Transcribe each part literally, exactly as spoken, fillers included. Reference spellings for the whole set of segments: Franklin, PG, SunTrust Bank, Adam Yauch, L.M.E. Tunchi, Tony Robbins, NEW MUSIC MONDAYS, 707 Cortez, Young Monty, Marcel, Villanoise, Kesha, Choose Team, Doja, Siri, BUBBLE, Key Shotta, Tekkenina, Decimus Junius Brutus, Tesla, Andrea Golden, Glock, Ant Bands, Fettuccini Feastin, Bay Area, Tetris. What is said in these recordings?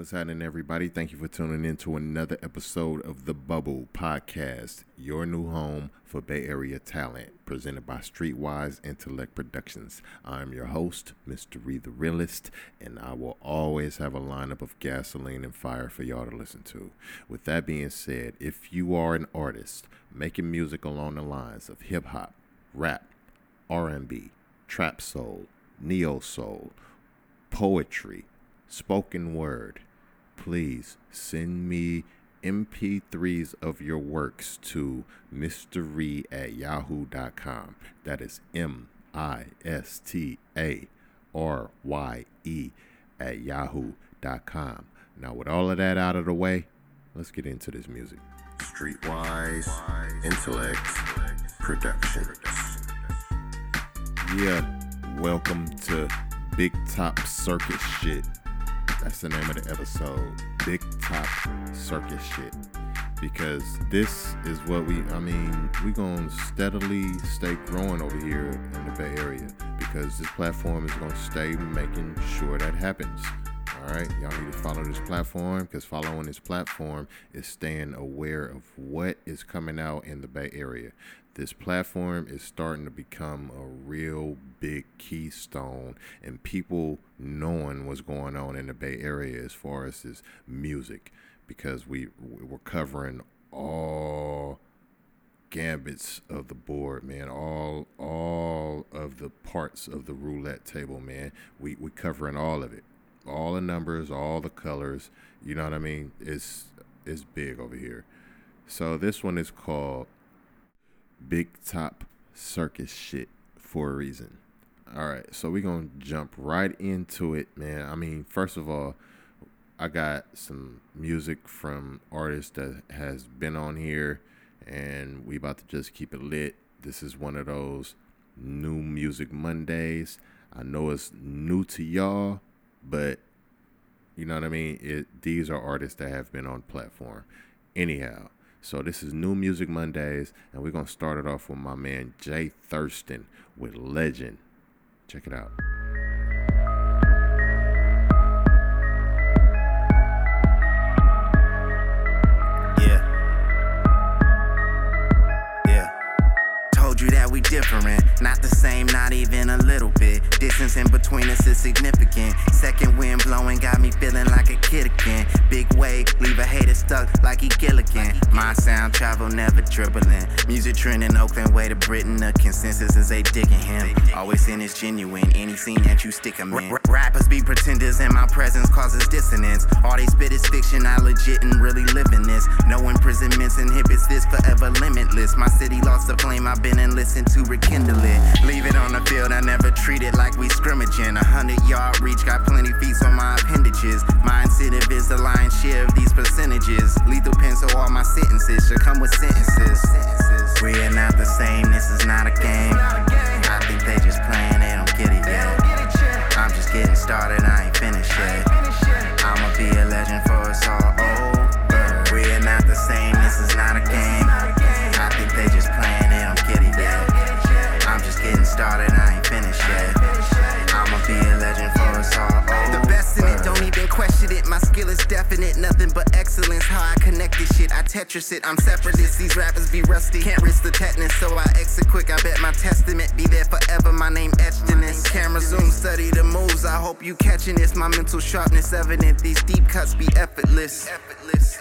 What's happening, everybody? Thank you for tuning in to another episode of The Bubble Podcast, your new home for Bay Area talent, presented by Streetwise Intellect Productions. I'm your host, Mystery the Realist, and I will always have a lineup of gasoline and fire for y'all to listen to. With that being said, if you are an artist making music along the lines of hip-hop, rap, R and B, trap soul, neo-soul, poetry, spoken word, please send me M P threes of your works to mystery at yahoo dot com. That is M I S T A R Y E at yahoo dot com. Now, with all of that out of the way, let's get into this music. Streetwise Intellect Productions. Yeah, welcome to Big Top Circus Shit. That's the name of the episode, Big Top Circus Shit, because this is what we, I mean, we're going to steadily stay growing over here in the Bay Area, because this platform is going to stay making sure that happens. All right, y'all need to follow this platform, because following this platform is staying aware of what is coming out in the Bay Area. This platform is starting to become a real big keystone, and people knowing what's going on in the Bay Area as far as this music, because we we're covering all gambits of the board, man. All all of the parts of the roulette table, man. We we covering all of it, all the numbers, all the colors. You know what I mean? It's it's big over here. So this one is called Big Top Circus Shit for a reason. All right, so we're gonna jump right into it, man. I mean, first of all, I got some music from artists that has been on here, and we about to just keep it lit. This is one of those New Music Mondays. I know it's new to y'all, but you know what I mean? It, these are artists that have been on platform. Anyhow, so this is New Music Mondays, and we're going to start it off with my man Jay Thurston with Legend. Check it out. Yeah. Yeah. Told you that we different. Not the same, not even a little bit. Distance in between us is significant. Second wind blowing got me feeling like a kid again. Big wave, leave a hater stuck like he Gilligan. My sound travel, never dribbling. Music trend in Oakland, way to Britain. The consensus is they digging him. Always in is genuine, any scene that you stick him in. Rappers be pretenders and my presence causes dissonance. All they spit is fiction, I legit and really living this. No imprisonments inhibits this, forever limitless. My city lost the flame, I've been enlisted to rekindle it. Leave it on the field, I never treat it like we scrimmaging. A hundred yard reach, got plenty feats on my appendages. My incentive is the lion's share of these percentages. Lethal pencil, all my sentences should come with sentences. We are not the same, this is not a game. I think they just playing, they don't get it yet. I'm just getting started, I ain't finished yet. I'ma be a legend for us all over. We are not the same, this is not a game. I think they just playing, they don't get it yet. I'm just getting started, I ain't finished yet. I'ma be a legend for us all over. The best in it, don't even question it. My skill is definite, nothing but excellence. How I connect this shit, I Tetris it. I'm separatist, these rappers be rusty. Can't risk the tetanus, so I exit quick. I bet my testament be there forever, my name etched in this. Camera zoom, study the moves, I hope you catching this. My mental sharpness evident, these deep cuts be effortless. Effortless.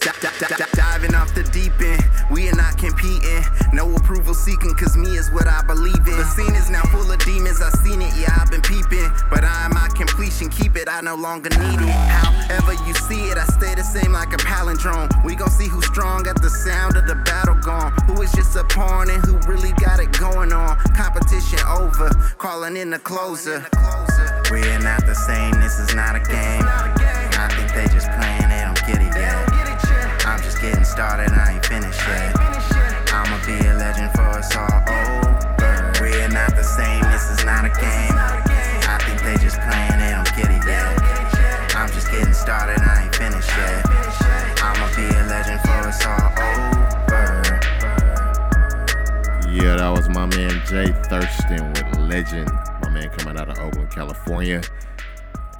D- d- d- d- diving off the deep end, we are not competing. No approval seeking, cause me is what I believe in. The scene is now full of demons, I seen it, yeah, I've been peeping. But I am my completion, keep it, I no longer need it. However you see it, I stay the same like a palindrome. We gon' see who's strong at the sound of the battle gone. Who is just a pawn and who really got it going on. Competition over, calling in the closer. We are not the same, this is not a game. I think they just playing, they don't get it yet. I'm just getting started, I ain't finished yet. I'ma be a legend for us all over. We are not the same, this is not a game. I think they just playing, they don't get it yet. I'm just getting started, I ain't finished yet. I'ma be a legend for us all over. Yeah, that was my man Jay Thurston with Legend. My man coming out of Oakland, California.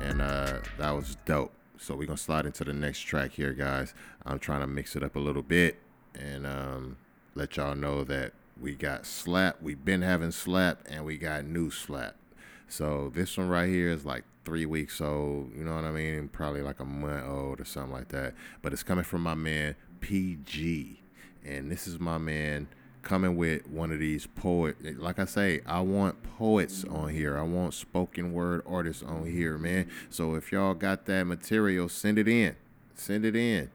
And uh, that was dope. So we're going to slide into the next track here, guys. I'm trying to mix it up a little bit and um, let y'all know that we got slap. We've been having slap, and we got new slap. So this one right here is like three weeks old. You know what I mean? Probably like a month old or something like that. But it's coming from my man P G. And this is my man coming with one of these poet. Like I say, I want poets on here. I want spoken word artists on here, man. So if y'all got that material, send it in. Send it in.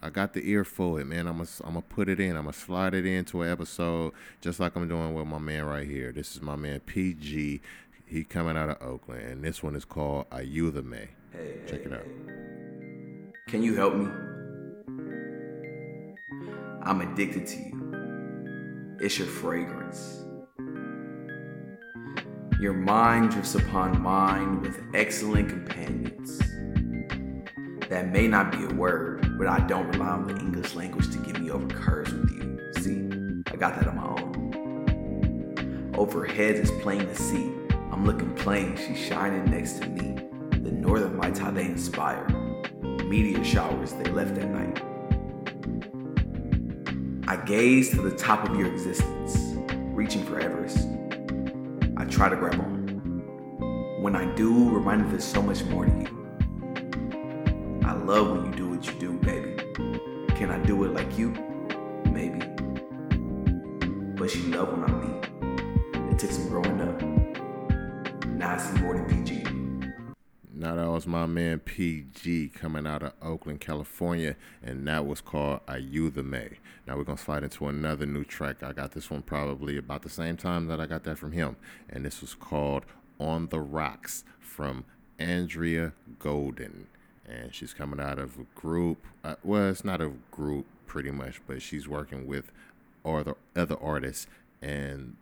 I got the ear for it, man. I'm going I'm to put it in. I'm going to slide it into an episode just like I'm doing with my man right here. This is my man P G. He coming out of Oakland, and this one is called Ayúdame. Hey, Check hey, it out. Hey. Can you help me? I'm addicted to you. It's your fragrance. Your mind drifts upon mine with excellent companions. That may not be a word, but I don't rely on the English language to get me over curves with you. See, I got that on my own. Overhead is plain to see. I'm looking plain, she's shining next to me. The northern lights, how they inspire. Meteor showers they left at night. I gaze to the top of your existence, reaching for Everest. I try to grab on. When I do, remind me there's so much more to you. I love when you do what you do, baby. Can I do it like you? Maybe. But you love when I'm me. It took some growing up. Now I see more than P G. Now that was my man P G coming out of Oakland, California, and that was called Ayúdame. Now we're going to slide into another new track. I got this one probably about the same time that I got that from him. And this was called On the Rocks from Andrea Golden. And she's coming out of a group. Uh, well, it's not a group, pretty much, but she's working with other other artists. And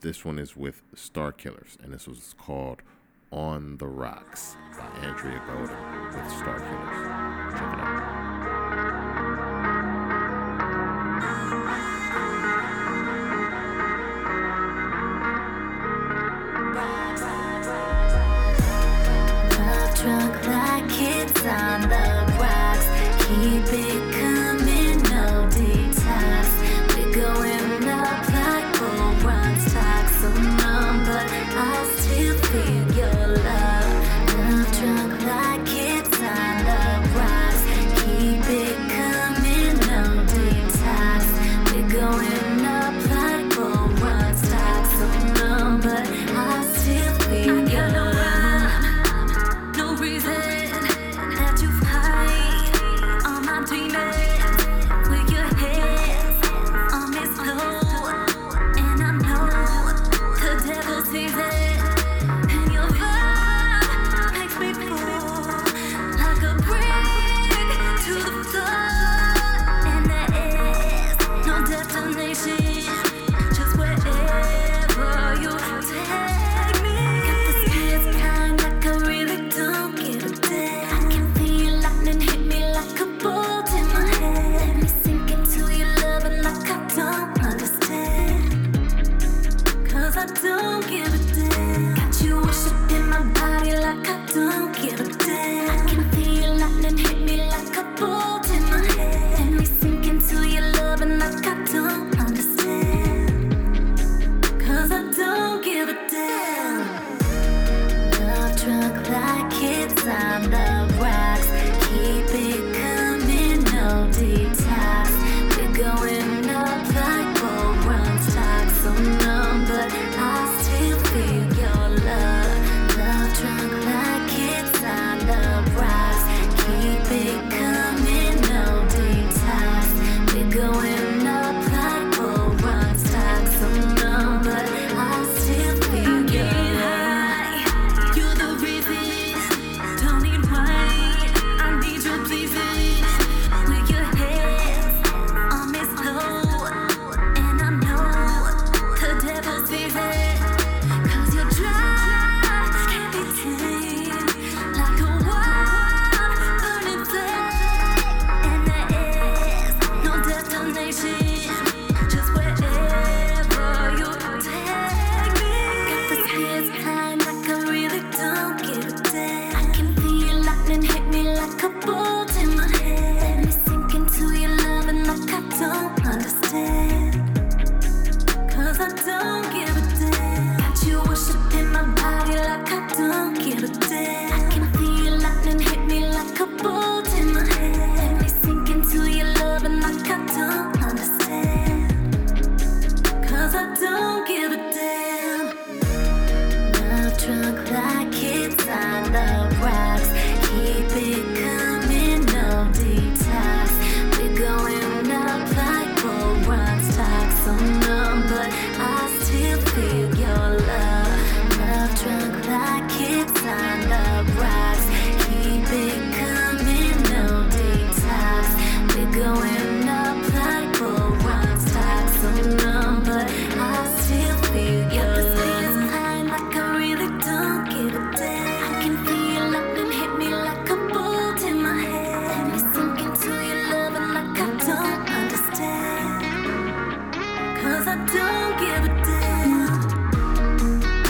this one is with Star Killers. And this was called On the Rocks by Andrea Golden with Star Killers. Check it out. On the rocks, keep it coming, no detox. We're going up like old rock stocks. So numb, but I still feel your love. Love drunk like it's on the rocks. Keep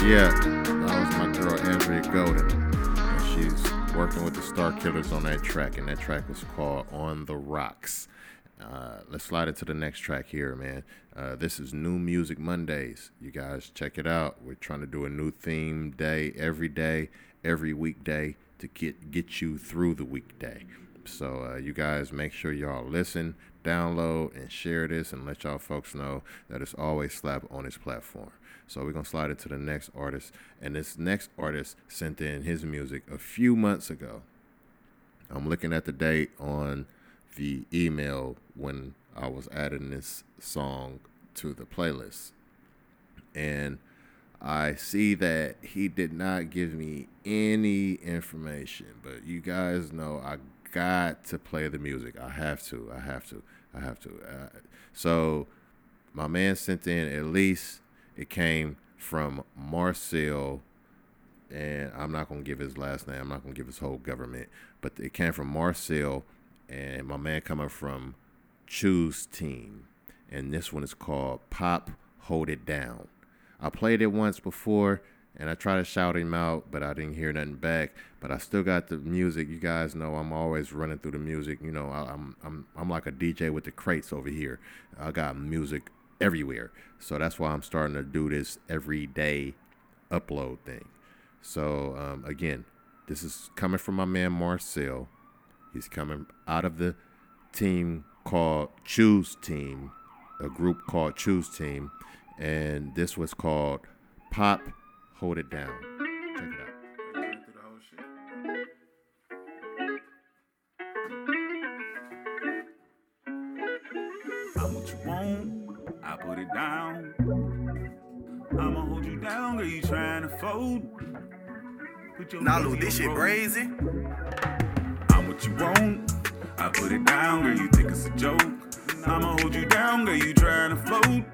Yeah, that was my girl Andrea Golden. And she's working with the Star Killers on that track, and that track was called On the Rocks. Uh, let's slide it to the next track here, man. Uh, this is New Music Mondays. You guys check it out. We're trying to do a new theme day every day, every weekday to get, get you through the weekday. So uh, you guys make sure y'all listen, download, and share this, and let y'all folks know that it's always Slap on this platform. So we're going to slide it to the next artist. And this next artist sent in his music a few months ago. I'm looking at the date on the email when I was adding this song to the playlist, and I see that he did not give me any information, but you guys know I got to play the music. I have to, I have to, I have to. Uh, so my man sent in, at least it came from Marcel, and I'm not going to give his last name. I'm not going to give his whole government, but it came from Marcel, and my man coming from Choose Team. And this one is called Pop Hold It Down. I played it once before, and I tried to shout him out, but I didn't hear nothing back. But I still got the music. You guys know I'm always running through the music. You know, I, I'm I'm I'm like a D J with the crates over here. I got music everywhere. So that's why I'm starting to do this everyday upload thing. So, um, again, this is coming from my man Marcel. He's coming out of the team called Choose Team, a group called Choose Team. And this was called Pop Hold It Down. Check it out. I'm what you want, I put it down. I'ma hold you down, girl, you trying to fold. Nah, Lou, this shit crazy. What you want, I put it down, girl, you think it's a joke. I'ma hold you down, girl, you tryna float.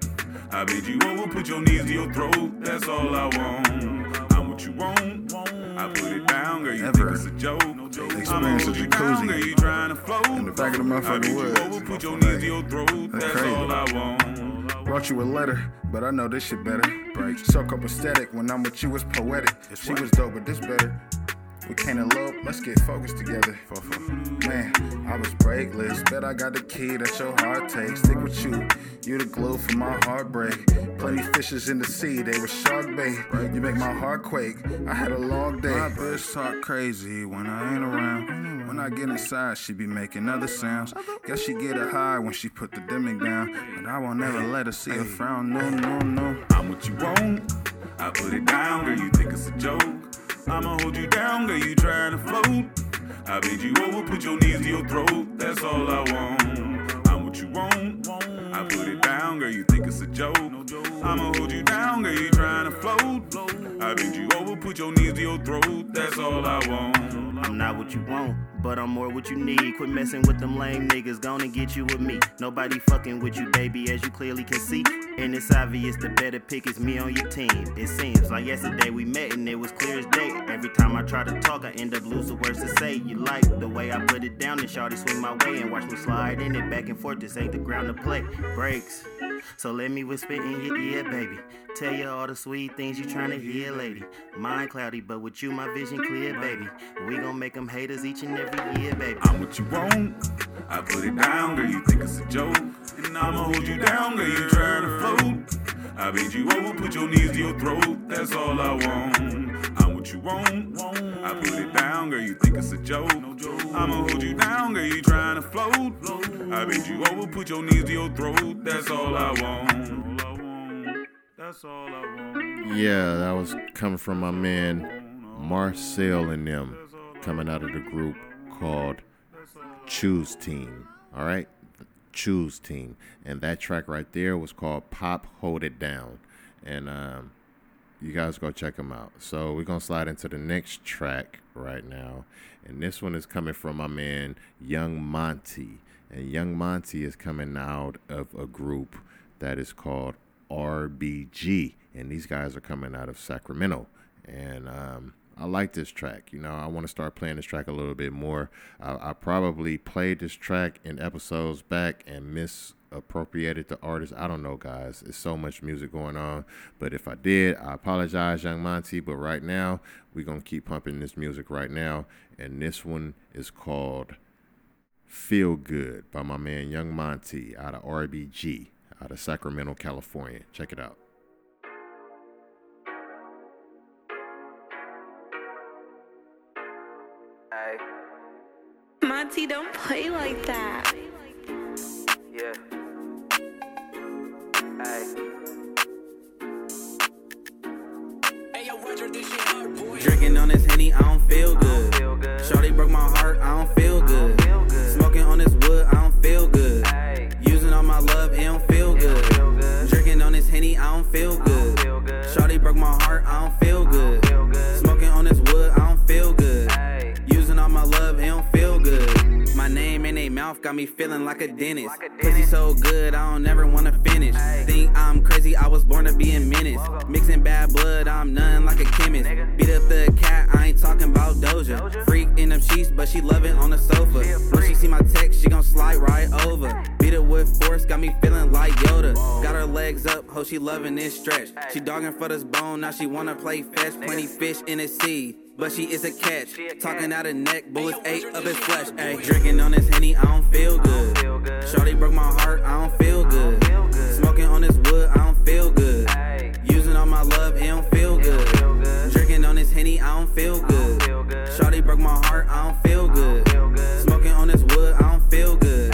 I bid you over, put your knees to your throat, that's all I want. I'm what you want, I put it down, girl, you Ever. think it's a joke. I'ma hold you down, girl, you tryna float. In the back of the motherfucking I bid woods. You over, put your knees to your throat, that's, that's all I want. Brought you a letter, but I know this shit better. Break. Suck up aesthetic, when I'm with you it's poetic. It's she right. was dope, but this better. We can't elope, let's get focused together. Man, I was breakless. Bet I got the key that your heart takes. Stick with you, you the glue for my heartbreak. Plenty fishes in the sea, they were shark bait. You make my heart quake, I had a long day. My bitch talk crazy when I ain't around. When I get inside, she be making other sounds. Guess she get a high when she put the dimmick down. But I won't ever let her see her frown, no, no, no. I'm what you want, I put it down, girl, you think it's a joke. I'ma hold you down, girl, you tryna float. I bid you over, put your knees to your throat, that's all I want. I'm what you want, I put it down, girl, you think it's a joke. I'ma hold you down, girl, you tryna float. I bid you over, put your knees to your throat, that's all I want. I'm not what you want, but I'm more what you need. Quit messing with them lame niggas, gonna get you with me. Nobody fucking with you, baby, as you clearly can see. And it's obvious the better pick is me on your team. It seems like yesterday we met and it was clear as day. Every time I try to talk, I end up losing words to say. You like the way I put it down and shawty swing my way. And watch me slide in it back and forth, this ain't the ground to play. Breaks, so let me whisper in your ear, baby. Tell you all the sweet things you tryna hear, lady. Mind cloudy, but with you my vision clear, baby. We gon' make them haters each and every yeah, baby. I'm what you want, I put it down, girl, you think it's a joke. And I'ma hold you down, girl, you tryna float. I bid you over, put your knees to your throat, that's all I want. I'm what you want, I put it down, girl, you think it's a joke. I'ma hold you down, girl, you tryna float. I bid you over, put your knees to your throat, that's all I want. That's all I want. Yeah, that was coming from my man Marcel and them, coming out of the group called Choose Team. All right, Choose Team. And that track right there was called Pop Hold It Down. And um you guys go check them out. So we're gonna slide into the next track right now, and this one is coming from my man Young Monty. And Young Monty is coming out of a group that is called R B G, and these guys are coming out of Sacramento. And um I like this track. You know, I want to start playing this track a little bit more. I, I probably played this track in episodes back and miss appropriated to artists. I don't know, guys. It's so much music going on. But if I did, I apologize, Young Monty. But right now, we're going to keep pumping this music right now. And this one is called Feel Good by my man Young Monty out of R B G, out of Sacramento, California. Check it out. Monty, don't play like that. Yeah. Aye. Drinking on this Henny, I don't feel good. Shorty broke my heart, I don't feel good. Smoking on this wood, I don't feel good. Using all my love, it don't feel good. Drinking on this Henny, I don't feel good. Shorty broke my heart, I don't feel good. Smoking on this wood, I don't feel good. Using all my love, it don't feel good. My name in they mouth got me feeling like a dentist. Pussy so good, I don't never wanna finish. Think I'm crazy, I was born to be in menace. Mixing bad blood, I'm nothing like a chemist. Beat up the cat, I ain't talking about Doja. Freak in them sheets, but she love it on the sofa. When she see my text, she gon' slide right over. Beat it with force, got me feeling like Yoda. Got her legs up, ho, she loving this stretch. She dogging for this bone, now she wanna play fetch. Plenty fish in the sea, but she is a catch. Talking out her neck, bullets ate up his flesh. Ayy, drinking on this Henny, I don't feel good. Shorty broke my heart, I don't feel good. Smoking on this wood, I don't feel good. Using all my love, it don't feel good. Drinking on this Henny, I don't feel good. Shorty broke my heart, I don't feel good. Smoking on this wood, I don't feel good.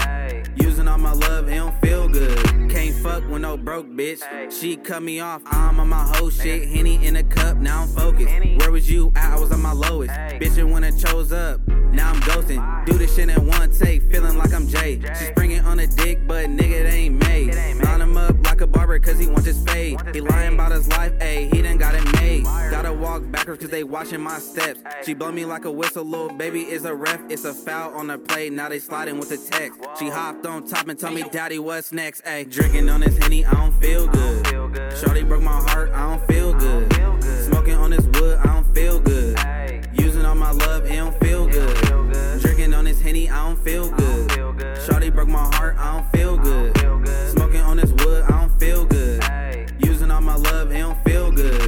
Using all my love, it don't feel good. Can't fuck with no broke bitch. She cut me off, I'm on my whole shit. Henny in a cup, now I'm focused. Where was you at? I was on my lowest. Bitchin' when I chose up, now I'm ghosting. Do this shit in one take, feeling like I'm Jay. She springing on a dick, but nigga, it ain't made. Line him up like a barber, cause he wants his fade. He lying about his life, ayy, he done got it made. Gotta walk backwards, cause they watching my steps. She blow me like a whistle, little baby is a ref. It's a foul on her play, now they sliding with the text. She hopped on top and told me, daddy, what's next, ayy. Drinking on this Henny, I don't feel good. Shorty broke my heart, I don't feel good. Smoking on this wood, I don't feel good. Using all my love, it don't feel good. Drinking on this Henny, I don't feel good. Shorty broke my heart, I don't feel good. Smoking on this wood, I don't feel good. Using all my love, it don't feel good.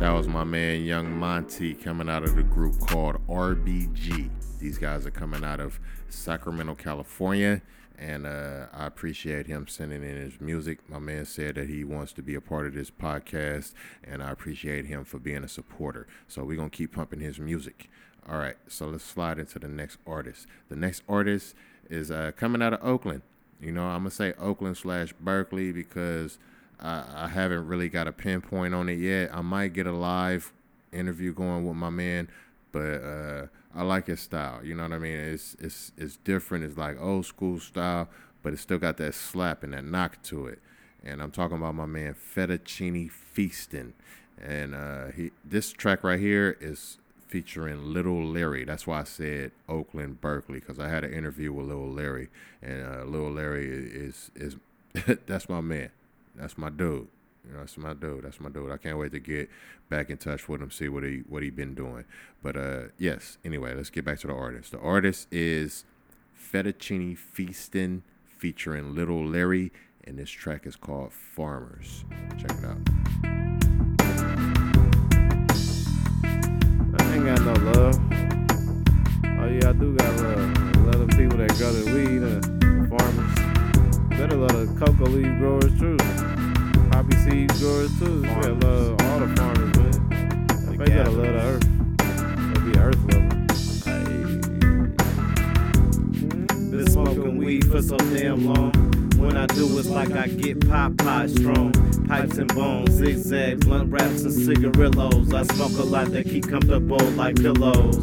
That was my man Young Monty coming out of the group called R B G. These guys are coming out of Sacramento, California. And uh, I appreciate him sending in his music. My man said that he wants to be a part of this podcast, and I appreciate him for being a supporter. So we're going to keep pumping his music. All right, so let's slide into the next artist. The next artist is uh, coming out of Oakland. You know, I'm going to say Oakland slash Berkeley because I, I haven't really got a pinpoint on it yet. I might get a live interview going with my man, but uh, I like his style. You know what I mean? It's it's it's different. It's like old school style, but it's still got that slap and that knock to it. And I'm talking about my man Fettuccini Feastin. And uh, he this track right here is featuring Lil Larry. That's why I said Oakland, Berkeley, because I had an interview with Lil Larry. And uh, Lil Larry is, is, is that's my man. That's my dude. You know, that's my dude. That's my dude. I can't wait to get back in touch with him, see what he what he been doing. But uh, yes. Anyway, let's get back to the artist. The artist is Fettuccini Feastin featuring Lil Larry, and this track is called Farmers. Check it out. I ain't got no love. Oh yeah, I do got love. I love the people that grow the weed, uh, the farmers. Better love the cocoa leaf growers too. Poppy seed growers too. We gotta love all the farmers, man. They the gotta love the earth. It'll be earth level. Aye. Been smoking weed for so damn long. When I do, it's like I get pop pot strong. Pipes and bones, zigzags, blunt wraps and cigarillos. I smoke a lot that keep comfortable like pillows.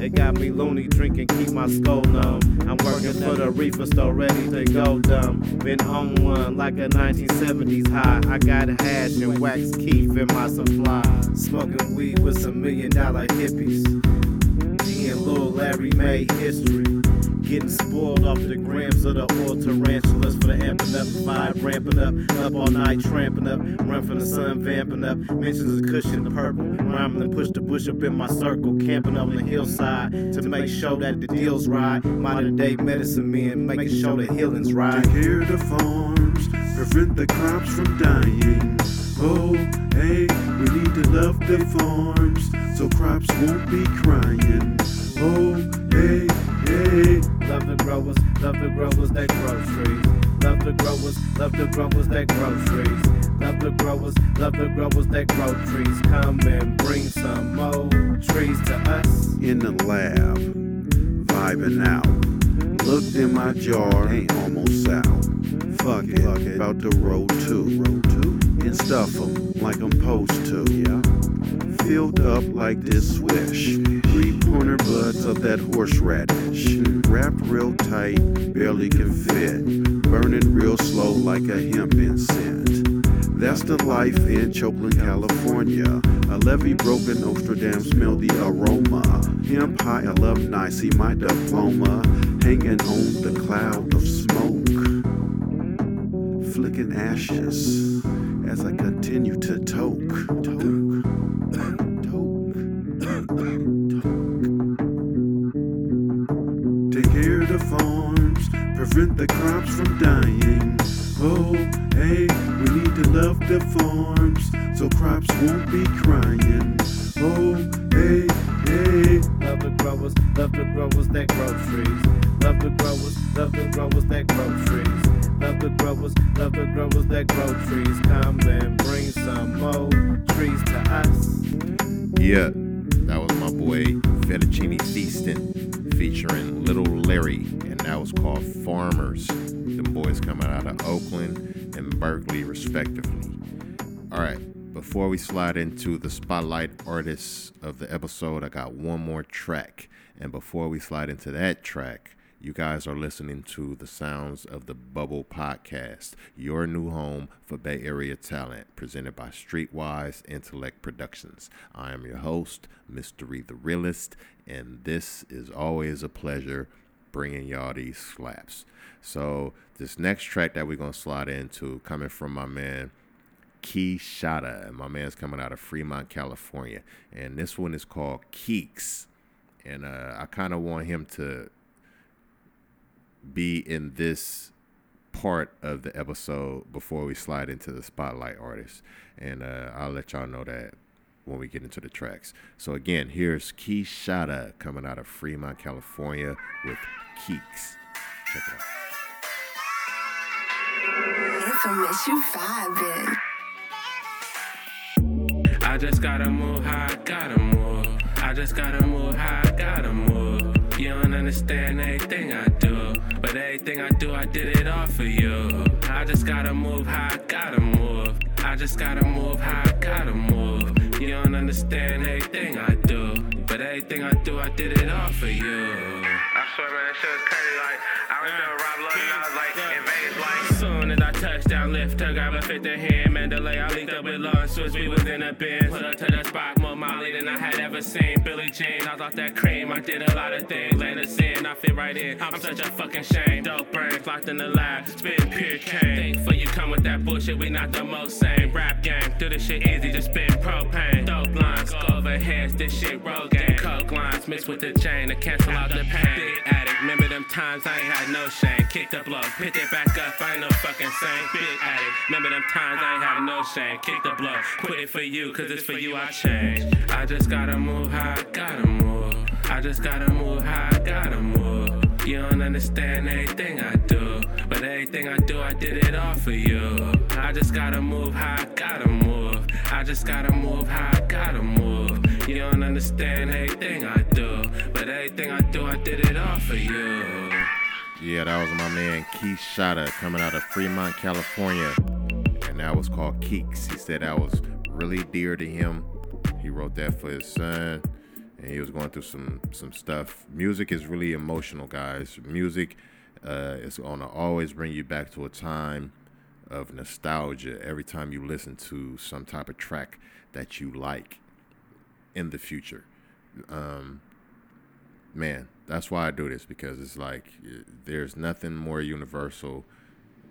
It got me loony, drinking, keep my skull numb. I'm working for the reefer store, ready to go dumb. Been on one like a nineteen seventies high. I got hash and wax keef in my supply. Smoking weed with some million dollar hippies. He and Lil Larry made history. Getting spoiled off the grams of the oil tarantulas for the amping up, five ramping up, up all night tramping up, run from the sun vamping up, mentions a cushion purple, rhyming and push the bush up in my circle, camping up on the hillside to make sure that the deal's right. Modern day medicine men making sure the healing's right. To hear the farms, prevent the crops from dying. Oh, hey, we need to love the farms so crops won't be crying. Oh, hey, hey. Love the growers, love the growers that grow trees. Love the growers, love the growers that grow trees. Love the growers, love the growers that grow trees. Come and bring some more trees to us. In the lab, vibing out. Looked in my jar, ain't almost out. Fuck it, Fuck it. About to roll two. Roll two. And stuff them like I'm supposed to. Yeah. Filled up like this swish. Three pointer bloods of that horseradish. Wrapped real tight, barely can fit. Burning real slow like a hemp incense. That's the life in Choplin, California. A levee broken Amsterdam, smell the aroma. Hemp high alumni, see my diploma. Hanging on the cloud of smoke. Flicking ashes. As I continue to toke, toke, toke, toke. Take care of the farms, prevent the crops from dying. Oh, hey, we need to love the farms so crops won't be crying. Oh, hey, hey. Love the growers, love the growers that grow trees. Love the growers, love the growers that grow trees. Love the growers, love the growers that grow trees. Come and bring some more trees to us. Yeah, that was my boy Fettuccini Feastin featuring Lil Larry, and that was called Farmers. Them boys coming out of Oakland and Berkeley, respectively. All right, before we slide into the spotlight artists of the episode, I got one more track. And before we slide into that track, you guys are listening to the sounds of the BUBBLE podcast, your new home for Bay Area talent, presented by Streetwise Intellect Productions. I am your host, Mystery the Realist, and this is always a pleasure bringing y'all these slaps. So this next track that we're going to slide into, coming from my man, Key Shotta. My man's coming out of Fremont, California, and this one is called Keeks, and uh, I kind of want him to be in this part of the episode before we slide into the spotlight artists, and uh, I'll let y'all know that when we get into the tracks. So again, here's Key Shotta coming out of Fremont, California with Keeks. Check it out. It's a miss you vibing. I just gotta move high, gotta move. I just gotta move high, gotta move. You don't understand everything I do, but everything I do, I did it all for you. I just gotta move how I gotta move. I just gotta move how I gotta move. You don't understand everything I do, but everything I do, I did it all for you. I swear, man, that shit was crazy. Like, I was gonna rob London, I was like, invade life. Soon as I touchdown, lift her, grab a fifth in hand. Mandalay, I linked up with Law and Switch, we was in a band. Put her to the spot, more Molly than I had ever seen. Billie Jean, I was off that cream, I did a lot of things. Land us in, I fit right in, I'm such a fucking shame. Dope brains, locked in the lab, spit pure cane. Thankful you come with that bullshit, we not the most same. Rap game, do this shit easy, just spit propane. Dope lines, go over heads, this shit road game. Coke lines, mixed with the chain to cancel out the pain. Big addict, remember them times I ain't had no shame. Kick the blow, pick it back up, I ain't no fucking same. Big addict, remember them times I ain't had no shame. Kick the blow, quit it for you, cause it's for you I change. I just gotta move how I gotta move. I just gotta move how I gotta move. You don't understand everything I do, but everything I do, I did it all for you. I just gotta move how I gotta move. I just gotta move how I gotta move. You don't understand everything I do, but everything I do, I did it all for you. Yeah, that was my man Key Shotta coming out of Fremont, California, and that was called Keeks. He said that was really dear to him. He wrote that for his son, and he was going through some some stuff. Music is really emotional, guys. Music uh, is gonna always bring you back to a time of nostalgia every time you listen to some type of track that you like in the future. Um, man, that's why I do this, because it's like there's nothing more universal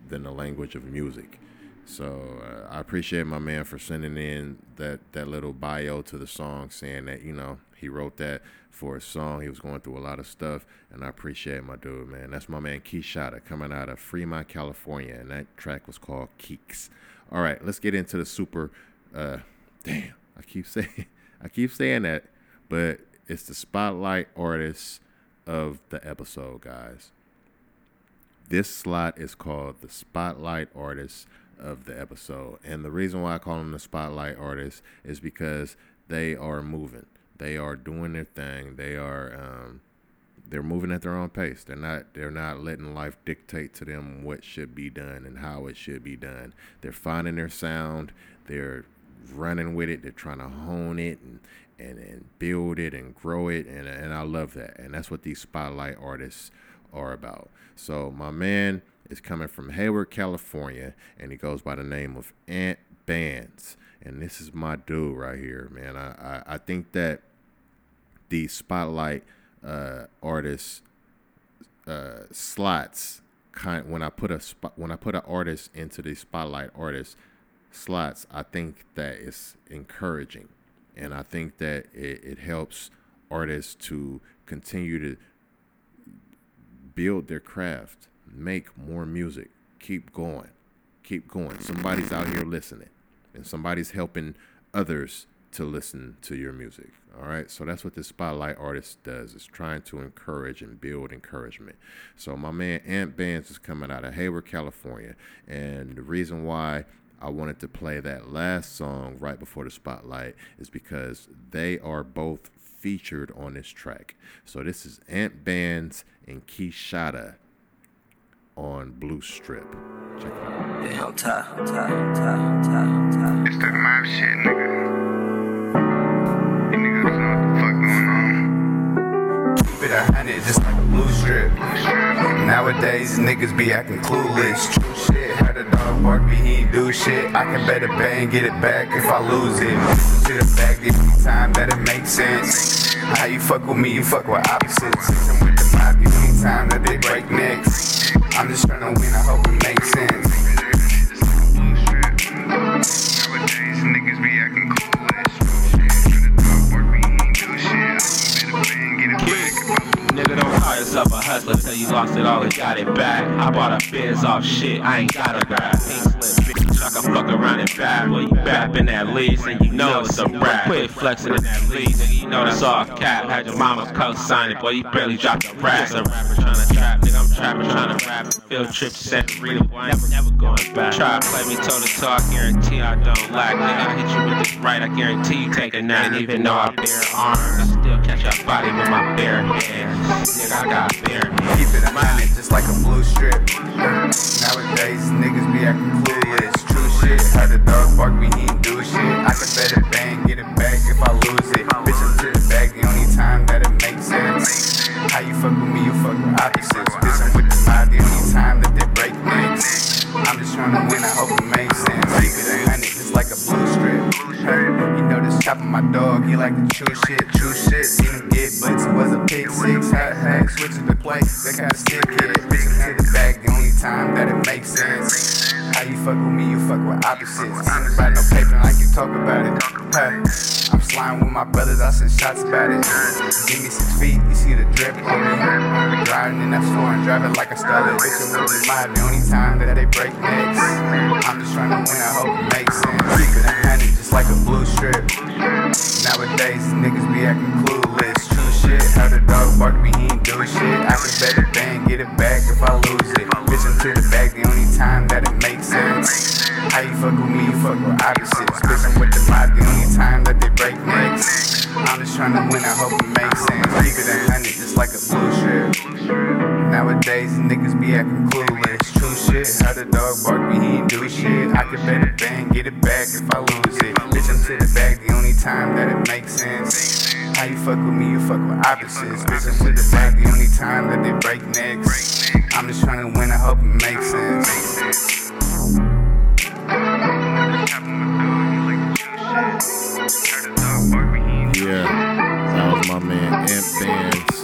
than the language of music. So uh, I appreciate my man for sending in that, that little bio to the song, saying that, you know, he wrote that for his song. He was going through a lot of stuff, and I appreciate my dude, man. That's my man Key Shotta coming out of Fremont, California, and that track was called Keeks. All right, let's get into the super. Uh, damn, I keep saying I keep saying that, but it's the spotlight artist of the episode, guys. This slot is called the spotlight artist of the episode, and the reason why I call them the spotlight artists is because they are moving. They are doing their thing. They are um, they're moving at their own pace. They're not they're not letting life dictate to them what should be done and how it should be done. They're finding their sound. They're running with it. They're trying to hone it and and, and build it and grow it. And, and I love that. And that's what these spotlight artists are about. So my man is coming from Hayward, California, and he goes by the name of Ant Bands. And this is my dude right here, man. I, I, I think that the spotlight uh, artist uh, slots kind when I put a spot when I put an artist into the spotlight artist slots, I think that it's encouraging, and I think that it, it helps artists to continue to build their craft, make more music, keep going, keep going. Somebody's out here listening, and somebody's helping others to listen to your music. All right. So that's what this spotlight artist does. It's trying to encourage and build encouragement. So my man Ant Bands is coming out of Hayward, California. And the reason why I wanted to play that last song right before the spotlight is because they are both featured on this track. So this is Ant Bands and Key Shotta on Blue Strip. Check it out. Yeah, I'm tired, I'm tired, I'm tired, I'm tired, I'm tired. It's that mob shit, nigga. You niggas know what the fuck going on. Keep it a hundred, just like a blue strip. Blue strip. Nowadays, niggas be acting clueless. True shit, heard a dog bark, but he ain't do shit. I can bet a bang, get it back if I lose it. Listen to the fact every time that it makes sense. How you fuck with me, you fuck with opposites. I'm with the mob, you ain't time that they break necks. I'm just tryna win, I hope it makes sense. Nowadays, niggas be acting cool as shit. Tryna talk, work, we ain't do shit. I can bet a fan, get it back. Nigga, don't call yourself a hustler till you lost it all and got it back. I bought a biz off shit, I ain't got a grab. Pink slip, bitch, chuck a fuck around and bap. Well, you bappin' that lease and you know it's a rap. Quit flexing in that lease and you know that's off cap. Had your mama co-sign it, boy, you barely dropped a rap. A rapper tryna trap, nigga. Trappin', tryna rap, field trip, set, read a wine, never going back. Try to play me toe to toe, I guarantee I don't lack. Nigga, I hit you with this right, I guarantee you take a nine. Even though I bear arms, I still catch your body with my bare hands. Nigga, I got bare hands. Keep it in mind, it's just like a blue strip. Nowadays, niggas be acting clueless. True shit, heard a dog bark, we ain't do shit. I can bet it bang, get it back if I lose it. Bitches to the bag, the only time that it makes sense. How you fuck with me, you fuck with opposites. The only time that they break things, I'm just trying to win, I hope it makes sense. Nigga, it's like a blue strip. You know this chop on my dog, he like to chew shit, chew shit. Didn't get butts, it was a pick six. Had had switching the play, that kind of stick hit it. Bitchin' to the back, the only time that it makes sense. How you fuck with me, you fuck with opposites. I ain't write no paper, I can talk about it. I'm sliding with my brothers, I send shots about it. Give me six feet, you see the drip on me. Driving in that store and driving like a starlet. Bitch, I'm losing my the only time that they break necks. I'm just trying to win, I hope it makes sense. Keep it a hundred, just like a blue strip. Nowadays, niggas be acting clueless. True shit, how the dog bark, we ain't do shit. I can bet it bang, get it back if I lose it. Bitch, I'm to the back, the only time that it makes sense. Sense. How you fuck with me, you fuck with opposites. Bitchin' with the mob, the only time that they break necks. I'm just tryna win, I hope it makes sense. Keep it a hundred, just like a blue strip. Nowadays, niggas be acting clueless. True shit, how the dog bark, we ain't do shit. I can bet it bang, get it back if I lose it. Bitchin' to the back, the only time that it makes sense. How you fuck with me, you fuck with opposites. Bitchin' to the back, the only time that they break necks. I'm just tryna win, I hope it makes sense. Yeah, that was my man Ant Bands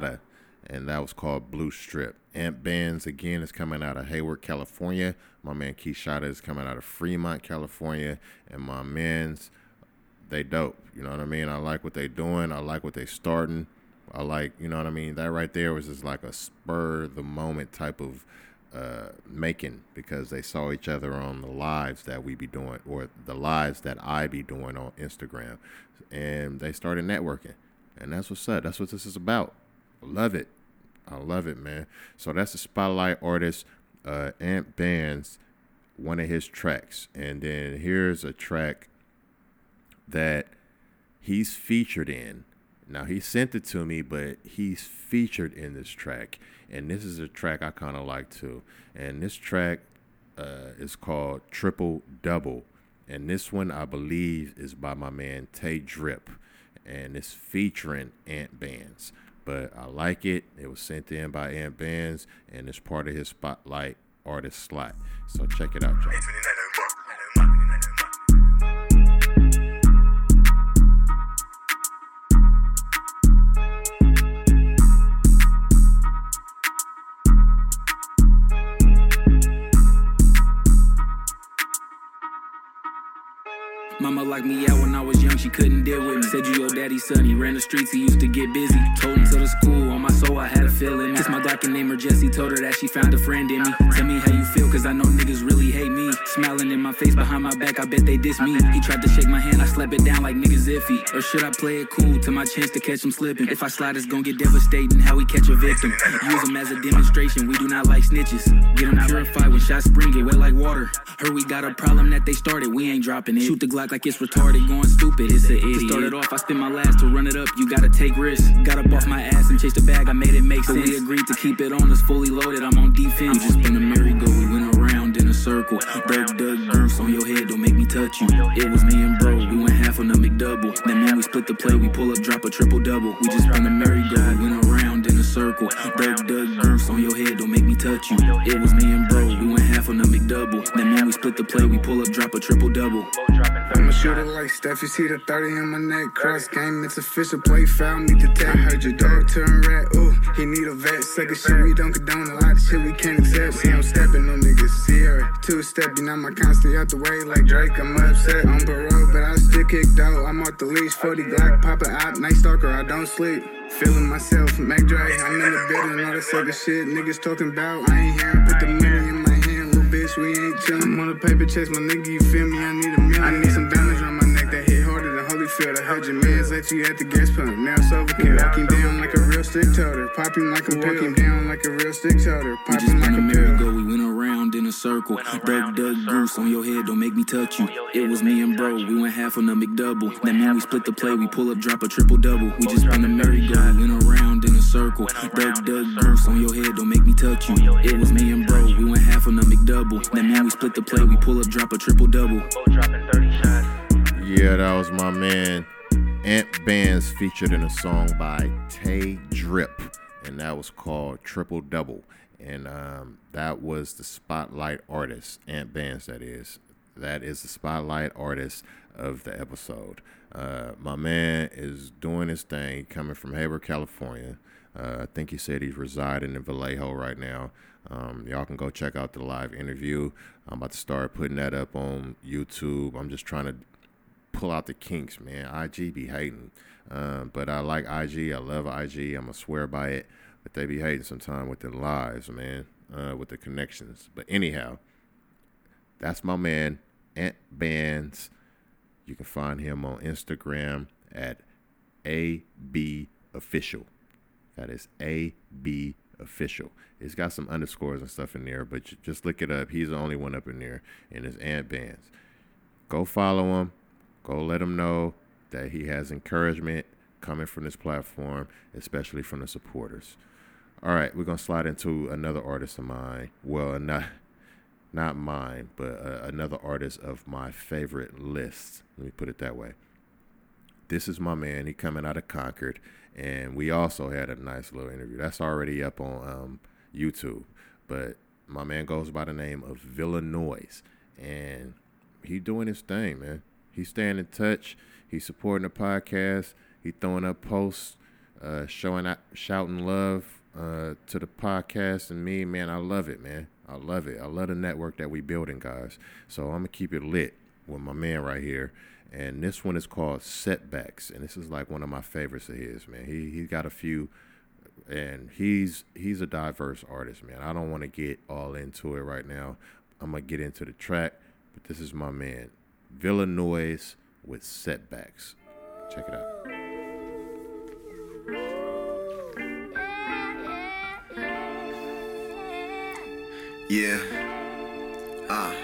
Shotta, and that was called Blue Strip. Ant Bands, again, is coming out of Hayward, California. My man Key Shotta is coming out of Fremont, California. And my man's, they dope. You know what I mean? I like what they doing. I like what they starting. I like, you know what I mean? That right there was just like a spur-the-moment type of uh, making, because they saw each other on the lives that we be doing, or the lives that I be doing on Instagram. And they started networking. And that's what's up. That's what this is about. Love it. I love it, man. So that's the spotlight artist, uh, Ant Bands, one of his tracks. And then here's a track that he's featured in. Now, he sent it to me, but he's featured in this track. And this is a track I kind of like, too. And this track uh, is called Triple Double. And this one, I believe, is by my man Tay Drip. And it's featuring Ant Bands. But I like it. It was sent in by Ant Bands, and it's part of his Spotlight Artist slot. So check it out, y'all. Mama locked me out when I was young, she couldn't deal with me. Said you your daddy's son, he ran the streets, he used to get busy. Told him to the school, on my soul I had a feeling. Kissed my Glock and named her Jessie, told her that she found a friend in me. Tell me how you feel, cause I know niggas really hate me. Smiling in my face, behind my back, I bet they diss me. He tried to shake my hand, I slapped it down like niggas iffy. Or should I play it cool, till my chance to catch him slipping? If I slide, it's gon' get devastating, how we catch a victim. Use him as a demonstration, we do not like snitches. Get him purified when shots spring, get wet like water. Heard we got a problem that they started, we ain't dropping it. Shoot the Glock like it's retarded, going stupid, it's an idiot. To start it off, I spend my last to run it up, you gotta take risks. Got up off my ass and chase the bag, I made it make sense. But we agreed to keep it on, it's fully loaded, I'm on defense. I'm just in a merry-go, we went around in a circle. Duck, duck, goose on your head, don't make me touch you. It was me and bro, we went half on the McDouble. Then when we split the play, we pull up, drop a triple-double. We just in a merry-go, we went around in a circle. Duck, duck, goose on your head, don't make me touch you. It was me and bro, we went half on the McDouble. Then when we split the play, we pull up, drop a triple-double. I'ma shoot it like Steph, you see the thirty in my neck. Cross game, it's official, play foul, need to tap. I heard your dog turn rat, ooh, he need a vet. Second shit, we don't condone a lot of shit we can't accept. See, I'm stepping on niggas, Sierra, two-step, you know my constant out the way like Drake, I'm upset. On parole, but I still kicked out, I'm off the leash, forty Glock, poppin' out, night stalker, I don't sleep. Feeling myself, Mac Dre, I'm in the building, all that second shit niggas talking about. I ain't here, put the money in my hand, little bitch, we ain't chillin'. I'm on a paper chase, my nigga, you feel me, I need a million. I need some bandage on my neck that hit harder than Holyfield. I held your meds, let you at the gas pump, now it's overkill. Walk him down like a real stick-toter, pop him like a pill. Walk him down like a real stick-toter, pop him like a pill. We went around in a circle, duck, duck, goose on your head, don't make me touch you. It was me and bro, we went half on the McDouble. That mean we split the play, we pull up, drop a triple-double. We just spun the merry-go, we went around in a circle, duck, duck, goose on your head, don't make me touch you. It was me and bro, we went half on the McDouble. That mean we split the play, we pull up, drop a triple-double. Yeah, that was my man Ant Bands featured in a song by Tay Drip, and that was called Triple Double. And um, that was the spotlight artist, Ant Bands, that is. That is the spotlight artist of the episode. Uh, my man is doing his thing, coming from Hayward, California. Uh, I think he said he's residing in Vallejo right now. Um, y'all can go check out the live interview. I'm about to start putting that up on YouTube. I'm just trying to pull out the kinks, man. I G be hating. Uh, but I like I G. I love I G. I'm going to swear by it. But they be hating sometime with their lives, man, uh, with the connections. But anyhow, that's my man, Ant Bands. You can find him on Instagram at A B Official. That is A B Official. It's got some underscores and stuff in there, but you just look it up. He's the only one up in there, and it's Ant Bands. Go follow him. Go let him know that he has encouragement coming from this platform, especially from the supporters. All right, we're gonna slide into another artist of mine. Well, not not mine, but uh, another artist of my favorite list. Let me put it that way. This is my man. He coming out of Concord, and we also had a nice little interview. That's already up on um, YouTube. But my man goes by the name of Villanoise, and he doing his thing, man. He's staying in touch. He's supporting the podcast. He throwing up posts. uh, showing out, shouting love uh, to the podcast and me. Man, I love it, man. I love it. I love the network that we building, guys. So I'm going to keep it lit with my man right here. And this one is called Setbacks. And this is like one of my favorites of his, man. He he got a few. And he's he's a diverse artist, man. I don't want to get all into it right now. I'm going to get into the track. But this is my man, Villanoise with Setbacks. Check it out. Yeah, uh,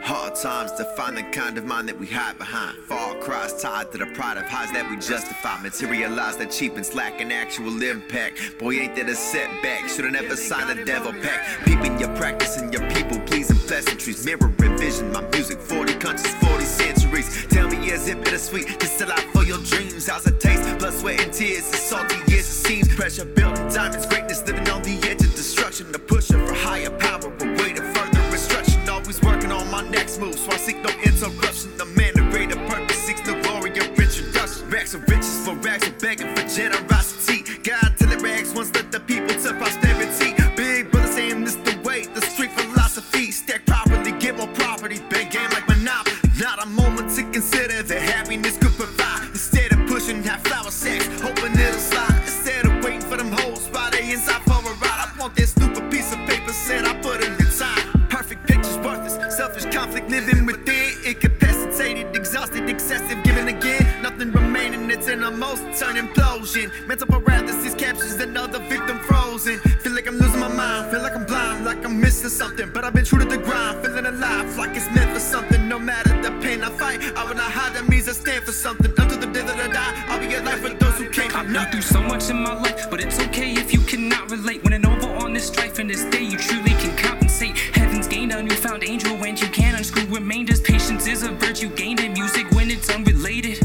hard times define the kind of mind that we hide behind. Far cries tied to the pride of highs that we justify. Materialize that cheapens lack an actual impact. Boy, ain't that a setback, should've never signed a devil pact. Peeping your practice and your people pleasing pleasantries. Mirroring vision, my music, forty countries, forty centuries. Tell me, is it bittersweet to sell out for your dreams? How's it taste? Blood, sweat, and tears, it's salty years, it seems. Pressure building diamonds, greatness living on the edge of destruction. The pusher for higher power, but way to further instruction. Always working on my next move, so I seek no interruption. The man of greater purpose seeks the glory of introduction. Racks of riches for racks, we're begging for generosity. God till it rags once led the people to prosperity. Big brother saying this the way, the street philosophy. Stack properly, get more property, big game like Monopoly. Not a moment to consider that happiness could provide. Instead of pushing, have flower sacks, hoping it'll slide. Instead of waiting for them hoes, why they inside for a ride. I want this stupid piece of paper, said I put in the time. Perfect pictures, worthless, selfish conflict living within. Incapacitated, exhausted, excessive, giving again. Nothing remaining, it's an emotion implosion. Mental paralysis captures another victim frozen. Feel like I'm losing my mind, feel like I'm blind, like I'm missing something. But I've been true to the grind, feeling alive, like it's meant for something. No matter the pain I fight, I will not hide, that means I stand for something. Until the day that I die, I'll be alive for those who can't. I've been through so much in my life, but it's okay if you cannot relate. When an over on this strife and this day, you truly can compensate. Heaven's gained a newfound angel, and you can unscrew remainders. Patience is a virtue gained in music when it's unrelated.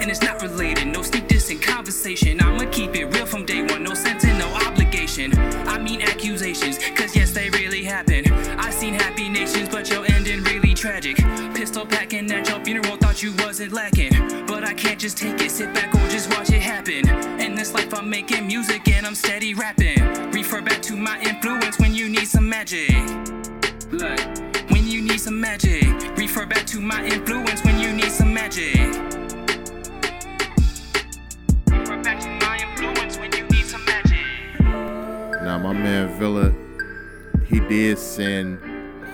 And it's not related, no sneak diss in conversation. I'ma keep it real from day one, no sense and no obligation. I mean accusations, cause yes, they really happen. I've seen happy nations, but your ending really tragic. Pistol packing at your funeral, thought you wasn't lacking. But I can't just take it, sit back or just watch it happen. In this life I'm making music and I'm steady rapping. Refer back to my influence when you need some magic. Look, when you need some magic. Refer back to my influence when you need some magic. Refer back to my influence when you need some magic. Now my man Villa, he did send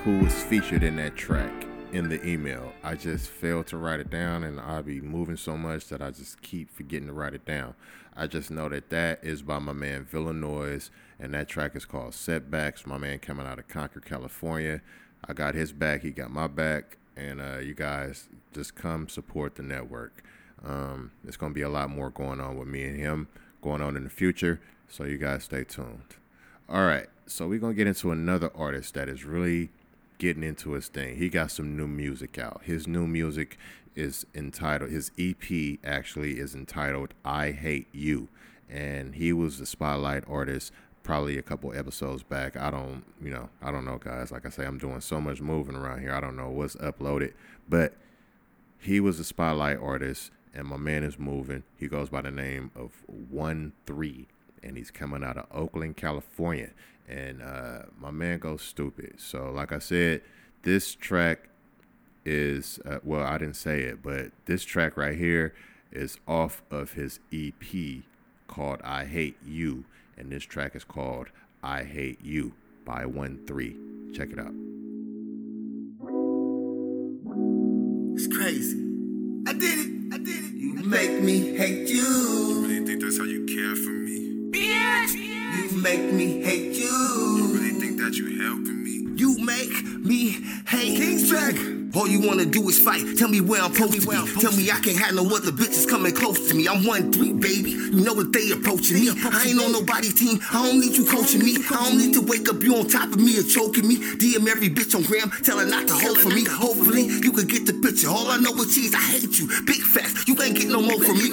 who was featured in that track in the email. I just failed to write it down, and I'll be moving so much that I just keep forgetting to write it down. I just know that that is by my man Villanoise, and that track is called Setbacks. My man coming out of Concord, California. I got his back, he got my back, and uh, you guys just come support the network. Um, it's going to be a lot more going on with me and him going on in the future, so you guys stay tuned. All right, so we're going to get into another artist that is really getting into his thing. He got some new music out. His new music is entitled, his E P actually is entitled I Hate You. And he was the spotlight artist probably a couple episodes back. I don't, you know, I don't know, guys. Like I say, I'm doing so much moving around here. I don't know what's uploaded. But he was the spotlight artist, and my man is moving. He goes by the name of One Three, and he's coming out of Oakland, California. And uh, my man goes stupid. So like I said, this track is, uh, well, I didn't say it, but this track right here is off of his E P called I Hate You. And this track is called I Hate You by One Three. Check it out. It's crazy. I did it. I did it. You make me hate you. You really think that's how you care for me? You make me hate you. You really think that you helping me? You make me hate King's Track. All you wanna do is fight. Tell me where I'm supposed to be. Tell me I can't have no other bitches coming close to me. I'm one three, baby. You know that they approaching me. I ain't on nobody's team. I don't need you coaching me. I don't need to wake up. You on top of me or choking me. D M every bitch on gram. Tell her not to hold for me. Hopefully you can get the picture. All I know is cheese. I hate you. Big facts. You ain't get no more from me.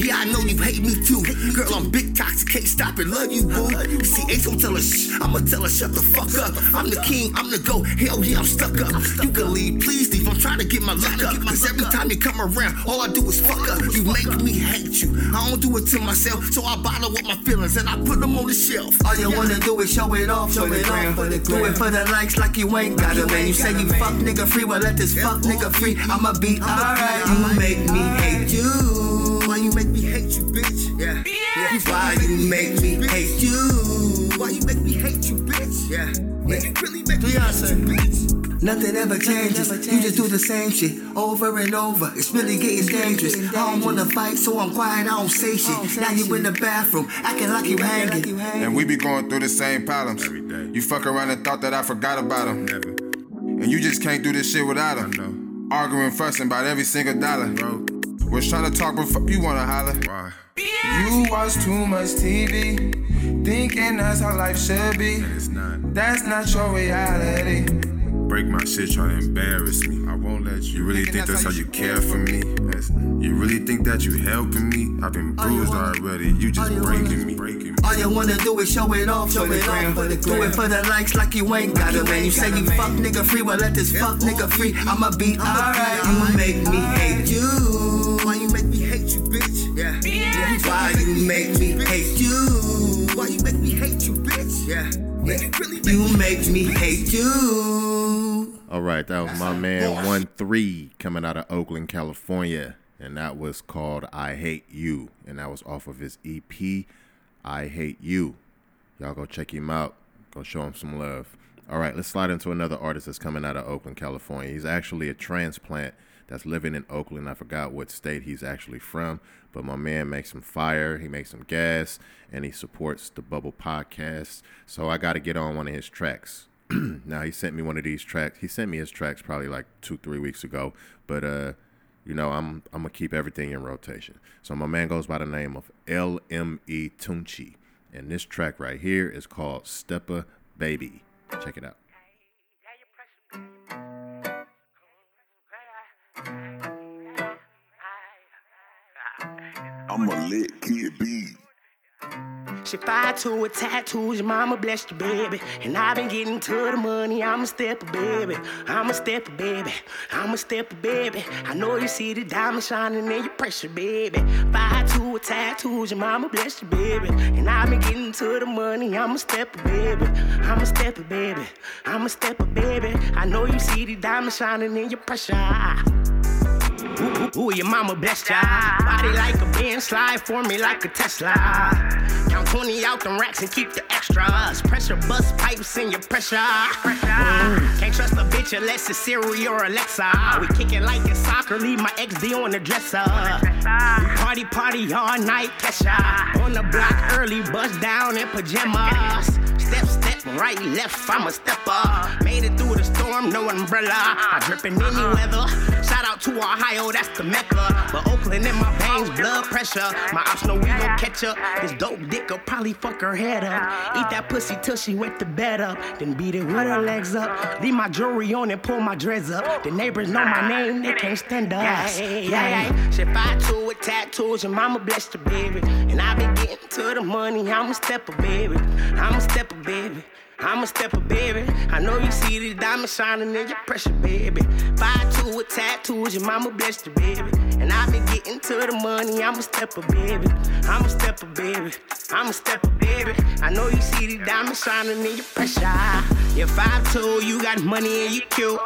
Yeah, I know you hate me too. Girl, I'm big toxic. Can't stop it. Love you, boo. See, H gon' tell her shh. I'ma tell her shut the fuck up. I'm the king. I'm the GOAT. Hell yeah, I'm stuck up. You can leave me please leave. I'm trying to get my luck up, cause every time you come around, all I do is fuck up. You make me hate you, I don't do it to myself, so I bottle up my feelings and I put them on the shelf. All you wanna do is show it off, show it off for the gram. Do it for the likes like you ain't got it, man. You say you fuck nigga free, well let this fuck nigga free, I'ma be alright. You make me hate you. Why you make me hate you, bitch? Yeah. Yeah. Why you make me hate you? Why you make me hate you, bitch? Yeah. Yeah. You really make me hate you, bitch? Nothing ever changes. You just do the same shit over and over. It's really getting dangerous. I don't wanna fight, so I'm quiet. I don't say shit. Now you in the bathroom, acting like you hanging. And we be going through the same problems. You fuck around and thought that I forgot about him. And you just can't do this shit without him. Arguing, fussing about every single dollar. Was trying to talk, but fuck you wanna holler. You watch too much T V, thinking that's how life should be. That's not your reality. Break my shit, try to embarrass me. I won't let you. You really think that's how you care for me? You really think that you helping me? I've been bruised already. You just breaking me. All you wanna do is show it off, show it off. Do it for the likes like you ain't got it, man. You say you fuck nigga free, well let this fuck nigga free, I'ma be alright. You make me hate you. Why you make me hate you, bitch? Yeah. Why you make me hate you? Why you make me hate you, bitch? Yeah. You make me hate you. All right, that was my man One Three coming out of Oakland, California, and that was called "I Hate You," and that was off of his E P, "I Hate You." Y'all go check him out. Go show him some love. All right, let's slide into another artist that's coming out of Oakland, California. He's actually a transplant that's living in Oakland. I forgot what state he's actually from, but my man makes some fire, he makes some gas, and he supports the Bubble podcast, so I got to get on one of his tracks. Now, he sent me one of these tracks. He sent me his tracks probably like two, three weeks ago, but, uh, you know, I'm I'm going to keep everything in rotation. So my man goes by the name of L M E Tunchi, and this track right here is called Steppa Baby. Check it out. I'm a lit kid B. She fired to her tattoos, your mama blessed you, baby. And I been getting to the money, I'm a stepper, baby. I'm a stepper, baby. I'm a stepper, baby. I know you see the diamond shining in your pressure, baby. Fired to her tattoos, your mama blessed you, baby. And I been getting to the money, I'm a stepper, baby. I'm a stepper, baby. I'm a stepper, baby. I know you see the diamond shining in your pressure. Ooh, ooh, ooh, your mama blessed ya. Body like a Benz, slide for me like a Tesla. Count twenty out them racks and keep the extras. Pressure bust pipes in your pressure. Mm. Can't trust a bitch unless it's Siri or Alexa. We kicking like in soccer, leave my X D on the dresser. Party, party all night, Kesha. On the block early, bust down in pajamas. Step, step, right, left, I'm a stepper. Made it through the storm, no umbrella. I drippin' any weather. Shout out to Ohio, that's the Mecca. But Oakland in my veins, blood pressure. My ops know we gon' catch up. This dope dick will probably fuck her head up. Eat that pussy till she wet the bed up. Then beat it with her legs up. Leave my jewelry on and pull my dreads up. The neighbors know my name, they can't stand us. Yeah, yeah, yeah. She fired to with tattoos, your mama blessed her, baby. And I been getting to the money, I'm a stepper, baby. I'm a stepper, baby. I'm a stepper, baby. I know you see the diamond shining in your pressure, baby. Five two with tattoos, your mama blessed you, baby. And I been getting to the money, I'm a stepper, baby. I'm a stepper, baby. I'm a stepper, baby. I know you see the diamond shining in your pressure. You're five two, you got money and you cute.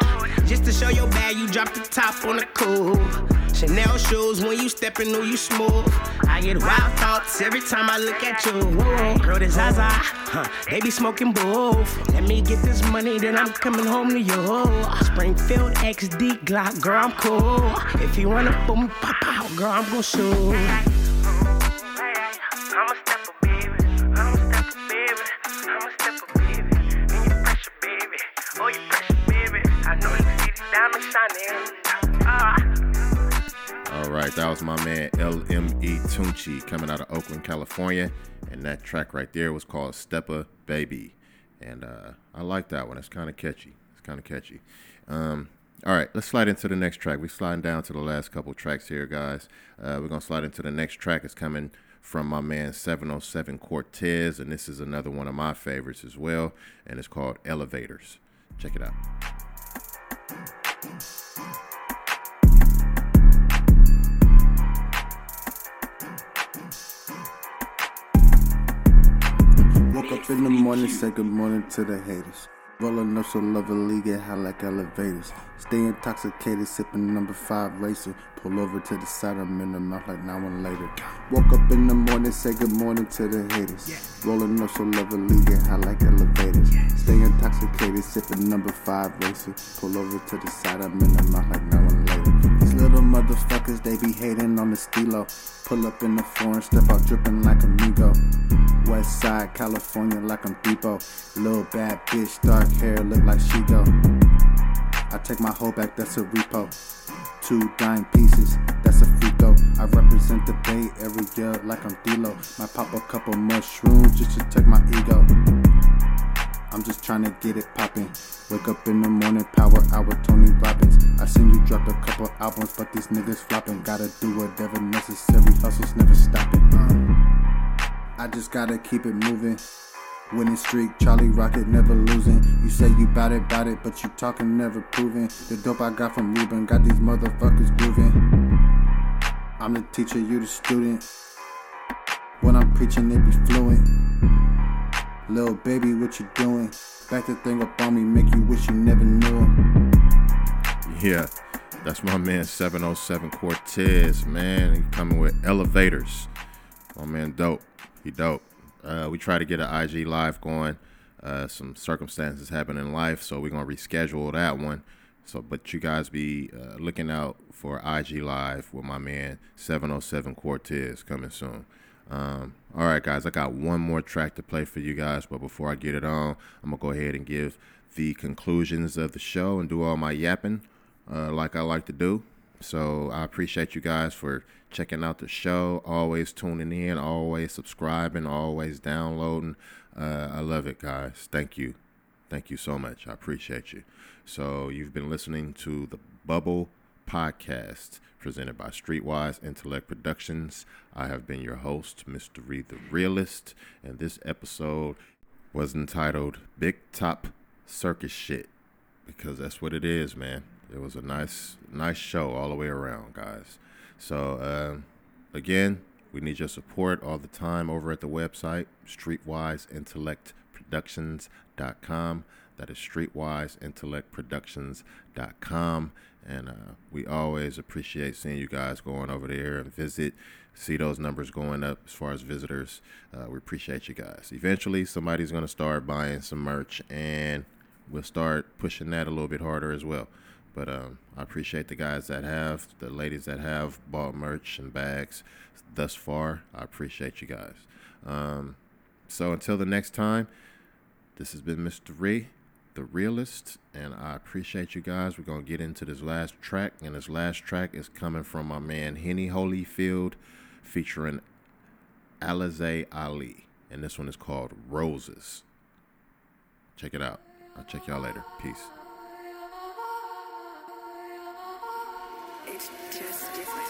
Just to show your bag, you drop the top on the cool. Chanel shoes, when you steppin', know you smooth. I get wild thoughts every time I look at you. Whoa, girl, this Zaza, huh, they be smoking both. Let me get this money, then I'm coming home to you. Springfield X D Glock, girl, I'm cool. If you wanna boom, pop out, girl, I'm gon' shoot. Hey, hey, I'm a stepper, baby. I'm a stepper, baby. I'm a stepper, baby. And you pressure, baby. Oh, you pressure, baby. I know you see the diamond shining. Ah. All right, that was my man L M E Tunchi coming out of Oakland, California, and that track right there was called Steppa Baby, and uh, I like that one. It's kind of catchy. It's kind of catchy. Um, all right, let's slide into the next track. We're sliding down to the last couple tracks here, guys. Uh, we're going to slide into the next track. It's coming from my man seven oh seven Cortez, and this is another one of my favorites as well, and it's called Elevators. Check it out. Woke up in the morning, say good morning to the haters. Rolling up so lovely, get high like elevators. Stay intoxicated, sipping number five racer. Pull over to the side, I'm in the mouth like now and later. Woke up in the morning, say good morning to the haters. Rolling up so lovely, get high like elevators. Stay intoxicated, sipping number five racer. Pull over to the side, I'm in the mouth like now and later. These little motherfuckers, they be hating on the stilo. Pull up in the foreign, step out dripping like Amigo. West side, California like I'm Depot. Little bad bitch, dark hair, look like she go. I take my whole back, that's a repo. Two dime pieces, that's a free throw. I represent the Bay Area like I'm D-Lo. Might pop a couple mushrooms just to take my ego. I'm just trying to get it poppin'. Wake up in the morning, power hour, Tony Robbins. I seen you drop a couple albums, but these niggas floppin'. Gotta do whatever necessary, hustle's never stoppin'. I just gotta keep it moving. Winning streak, Charlie Rocket, never losing. You say you bout it, bout it, but you talking, never proving. The dope I got from Ruben got these motherfuckers grooving. I'm the teacher, you the student. When I'm preaching, it be fluent. Lil' baby, what you doing? Back the thing up on me, make you wish you never knew him. Yeah, that's my man seven oh seven Cortez, man. He coming with elevators. My man, dope. He dope. Uh, we try to get an I G live going. Uh, some circumstances happen in life, so we're gonna reschedule that one. So, but you guys be uh, looking out for I G live with my man seven oh seven Cortez coming soon. Um, all right, guys, I got one more track to play for you guys, but before I get it on, I'm gonna go ahead and give the conclusions of the show and do all my yapping uh, like I like to do. So I appreciate you guys for checking out the show, always tuning in, always subscribing, always downloading. Uh, I love it, guys. Thank you. Thank you so much. I appreciate you. So you've been listening to the BUBBLE podcast presented by Streetwise Intellect Productions. I have been your host, Mystery the Realist, and this episode was entitled Big Top Circus Shit because that's what it is, man. It was a nice, nice show all the way around, guys. So, um, again, we need your support all the time over at the website, streetwise intellect productions dot com. That is streetwise intellect productions dot com. And uh, we always appreciate seeing you guys going over there and visit, see those numbers going up as far as visitors. Uh, we appreciate you guys. Eventually, somebody's going to start buying some merch, and we'll start pushing that a little bit harder as well. But um, I appreciate the guys that have, the ladies that have bought merch and bags thus far. I appreciate you guys. Um, so until the next time, this has been Mystery, the Realist, and I appreciate you guys. We're going to get into this last track, and this last track is coming from my man Henny Holyfield featuring Alize Ali, and this one is called Roses. Check it out. I'll check y'all later. Peace. It's just different.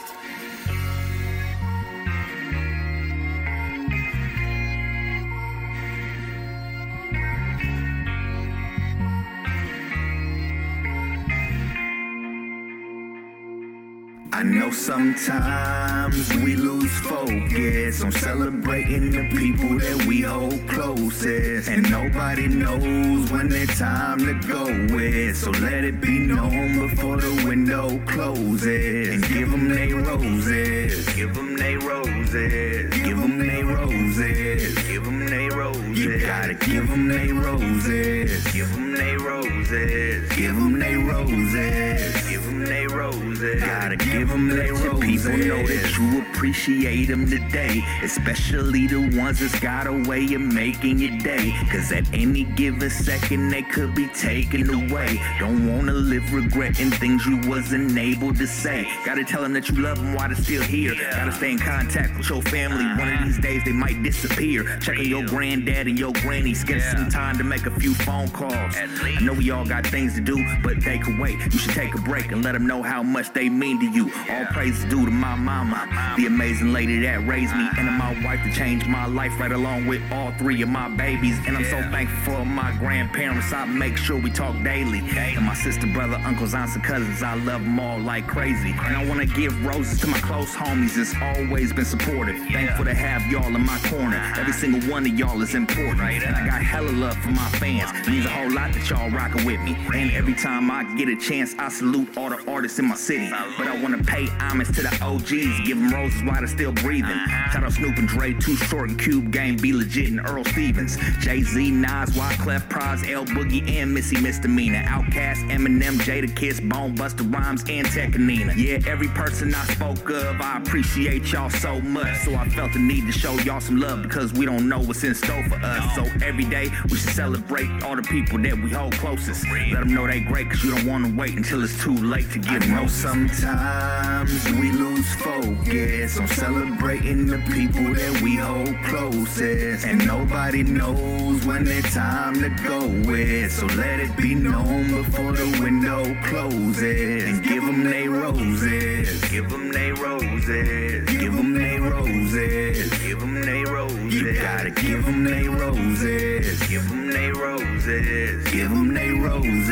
I know sometimes we lose focus on celebrating the people that we hold closest, and nobody knows when their time to go is. So let it be known before the window closes, and give them they roses, give them they roses, give them they roses, give them they roses. You gotta give them they roses, give them they roses, give them they roses, give them they roses. Gotta give them let your people know that you appreciate them today, especially the ones that's got a way of making your day, cause at any given second they could be taken away. Don't wanna live regretting things you wasn't able to say. Gotta tell them that you love them while they're still here. Gotta stay in contact with your family. One of these days they might disappear. Check on your granddad and your grannies. Get yeah. some time to make a few phone calls. At least. I know we all got things to do, but they can wait. You should take a break and let them know how much they mean to you. Yeah. All praise is due to my mama, mama, the amazing lady that raised me, uh-huh. and to my wife that changed my life right along with all three of my babies. And yeah. I'm so thankful for my grandparents. I make sure we talk daily. daily. And my sister, brother, uncles, aunts, and cousins, I love them all like crazy. And I want to give roses to my close homies that's always been supportive. Yeah. Thankful to have y'all in my corner. Uh-huh. Every single one of y'all is important. Right, and I got hella love for my fans. It means a whole lot that y'all rockin' with me. And every time I get a chance, I salute all the artists in my city. But I want to pay homage to the O Gs. Give them roses while they're still breathing. Uh-huh. Shout out Snoop and Dre, Too Short and Cube Game, Be Legit and Earl Stevens. Jay-Z, Nas, Wyclef, Prize, L Boogie, and Missy Misdemeanor. Outkast, Eminem, Jada Kiss, Bone Buster Rhymes, and Tekkenina. Yeah, every person I spoke of, I appreciate y'all so much. So I felt the need to show y'all some love because we don't know what's in store for us. No. So every day, we should celebrate all the people that we hold closest. Real. Let them know they great because you don't want to wait until it's too late to give notice. Sometimes we lose focus on celebrating the people that we hold closest. And nobody knows when that time to go is. So let it be known before the window closes. And give them they roses. Give them they roses. Give them they roses. Give them they roses. You gotta give them they roses. Give them they roses. Give them they roses.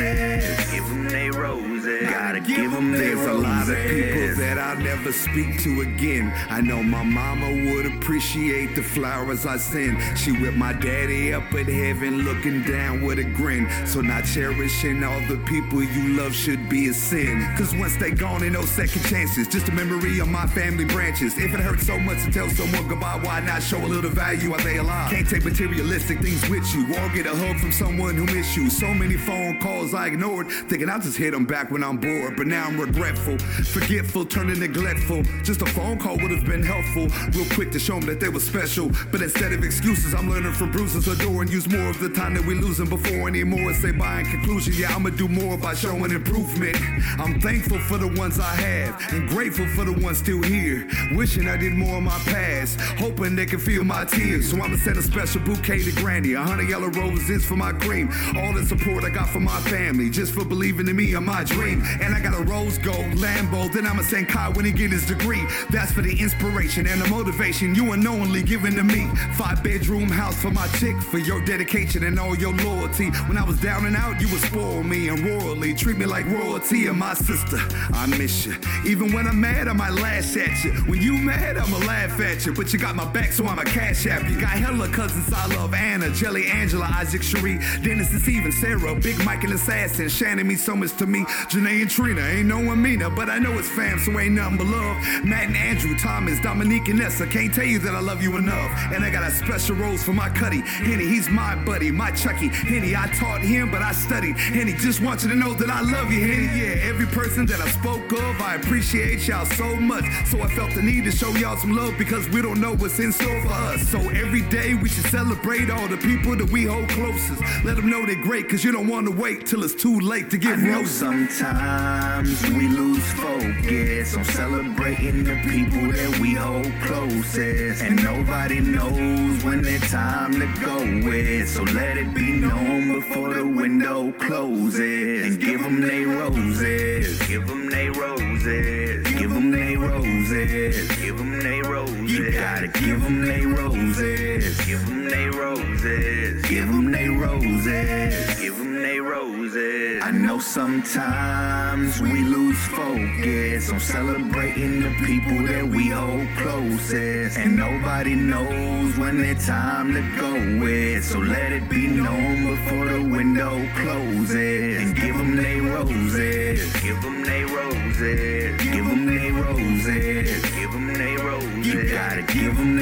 Give them they roses. Gotta give them they roses. There's a lot of people that I'll never speak to again. I know my mama would appreciate the flowers I send. She with my daddy up in heaven looking down with a grin. So not cherishing all the people you love should be a sin. Cause once they gone and no second chances, just a memory of my family branches. If it hurts so much to tell someone goodbye, why not show a little value while they alive? Can't take materialistic things with you or get a hug from someone who missed you. So many phone calls I ignored, thinking I'll just hit them back when I'm bored. But now I'm regretful, forgetful, turning neglectful. Just a phone call would have been helpful, real quick to show them that they were special. But instead of excuses, I'm learning from bruises, adoring, use more of the time that we're losing before anymore. Say bye in conclusion, yeah, I'ma do more by showing improvement. I'm thankful for the ones I have and grateful for the ones still here. Wishing I did more of my past, hoping they can feel my tears. So I'ma send a special bouquet to Granny, a hundred yellow roses for my cream. All the support I got for my family, just for believing in me and my dream. And I got a rose gold Lambo, then I'ma send Kai when he get his degree. That's for the inspiration and the motivation you unknowingly giving to me. Five bedroom house for my chick, for your dedication and all your loyalty. When I was down and out, you would spoil me and royally treat me like royalty. And my sister, I miss you. Even when I'm mad, I might lash at you. When you mad, I'ma laugh at you. But you got my back, so I'ma cash app you. Got hella cousins I love: Anna, Jelly, Angela, Isaac, Cherie, Dennis and Steven, Sarah, Big Mike and Assassin. Shannon means so much to me. Janae and Trina, ain't no one meaner, but I know it's fam, so ain't nothing but love. Matt and Andrew, Thomas, Dominique and Nessa. Can't tell you that I love you enough. And I got a special rose for my cutty Henny, he's my buddy, my Chucky. Henny, I taught him, but I studied. Henny, just want you to know that I love you, Henny. Yeah, every person that I spoke of, I appreciate y'all so much. So I felt the need to show y'all some love because we don't know what's in store for us. So every day we should celebrate all the people that we hold closest. Let them know they're great, cause you don't want to wait till it's too late to get roses. Sometimes we lose focus on celebrating the people that we hold closest. And nobody knows when that time to go is. So let it be known before the window closes. And give them they roses. Give them they roses. Give them they roses. Give them they roses. You gotta give them they roses. Give them they roses. Give them they roses. Give them they roses. I know sometimes we lose focus on celebrating the people that we hold closest. And nobody knows when that time to go is. So let it be known before the window closes. And give them they roses. Give them they roses. Give them they roses. Give them they roses. You gotta give them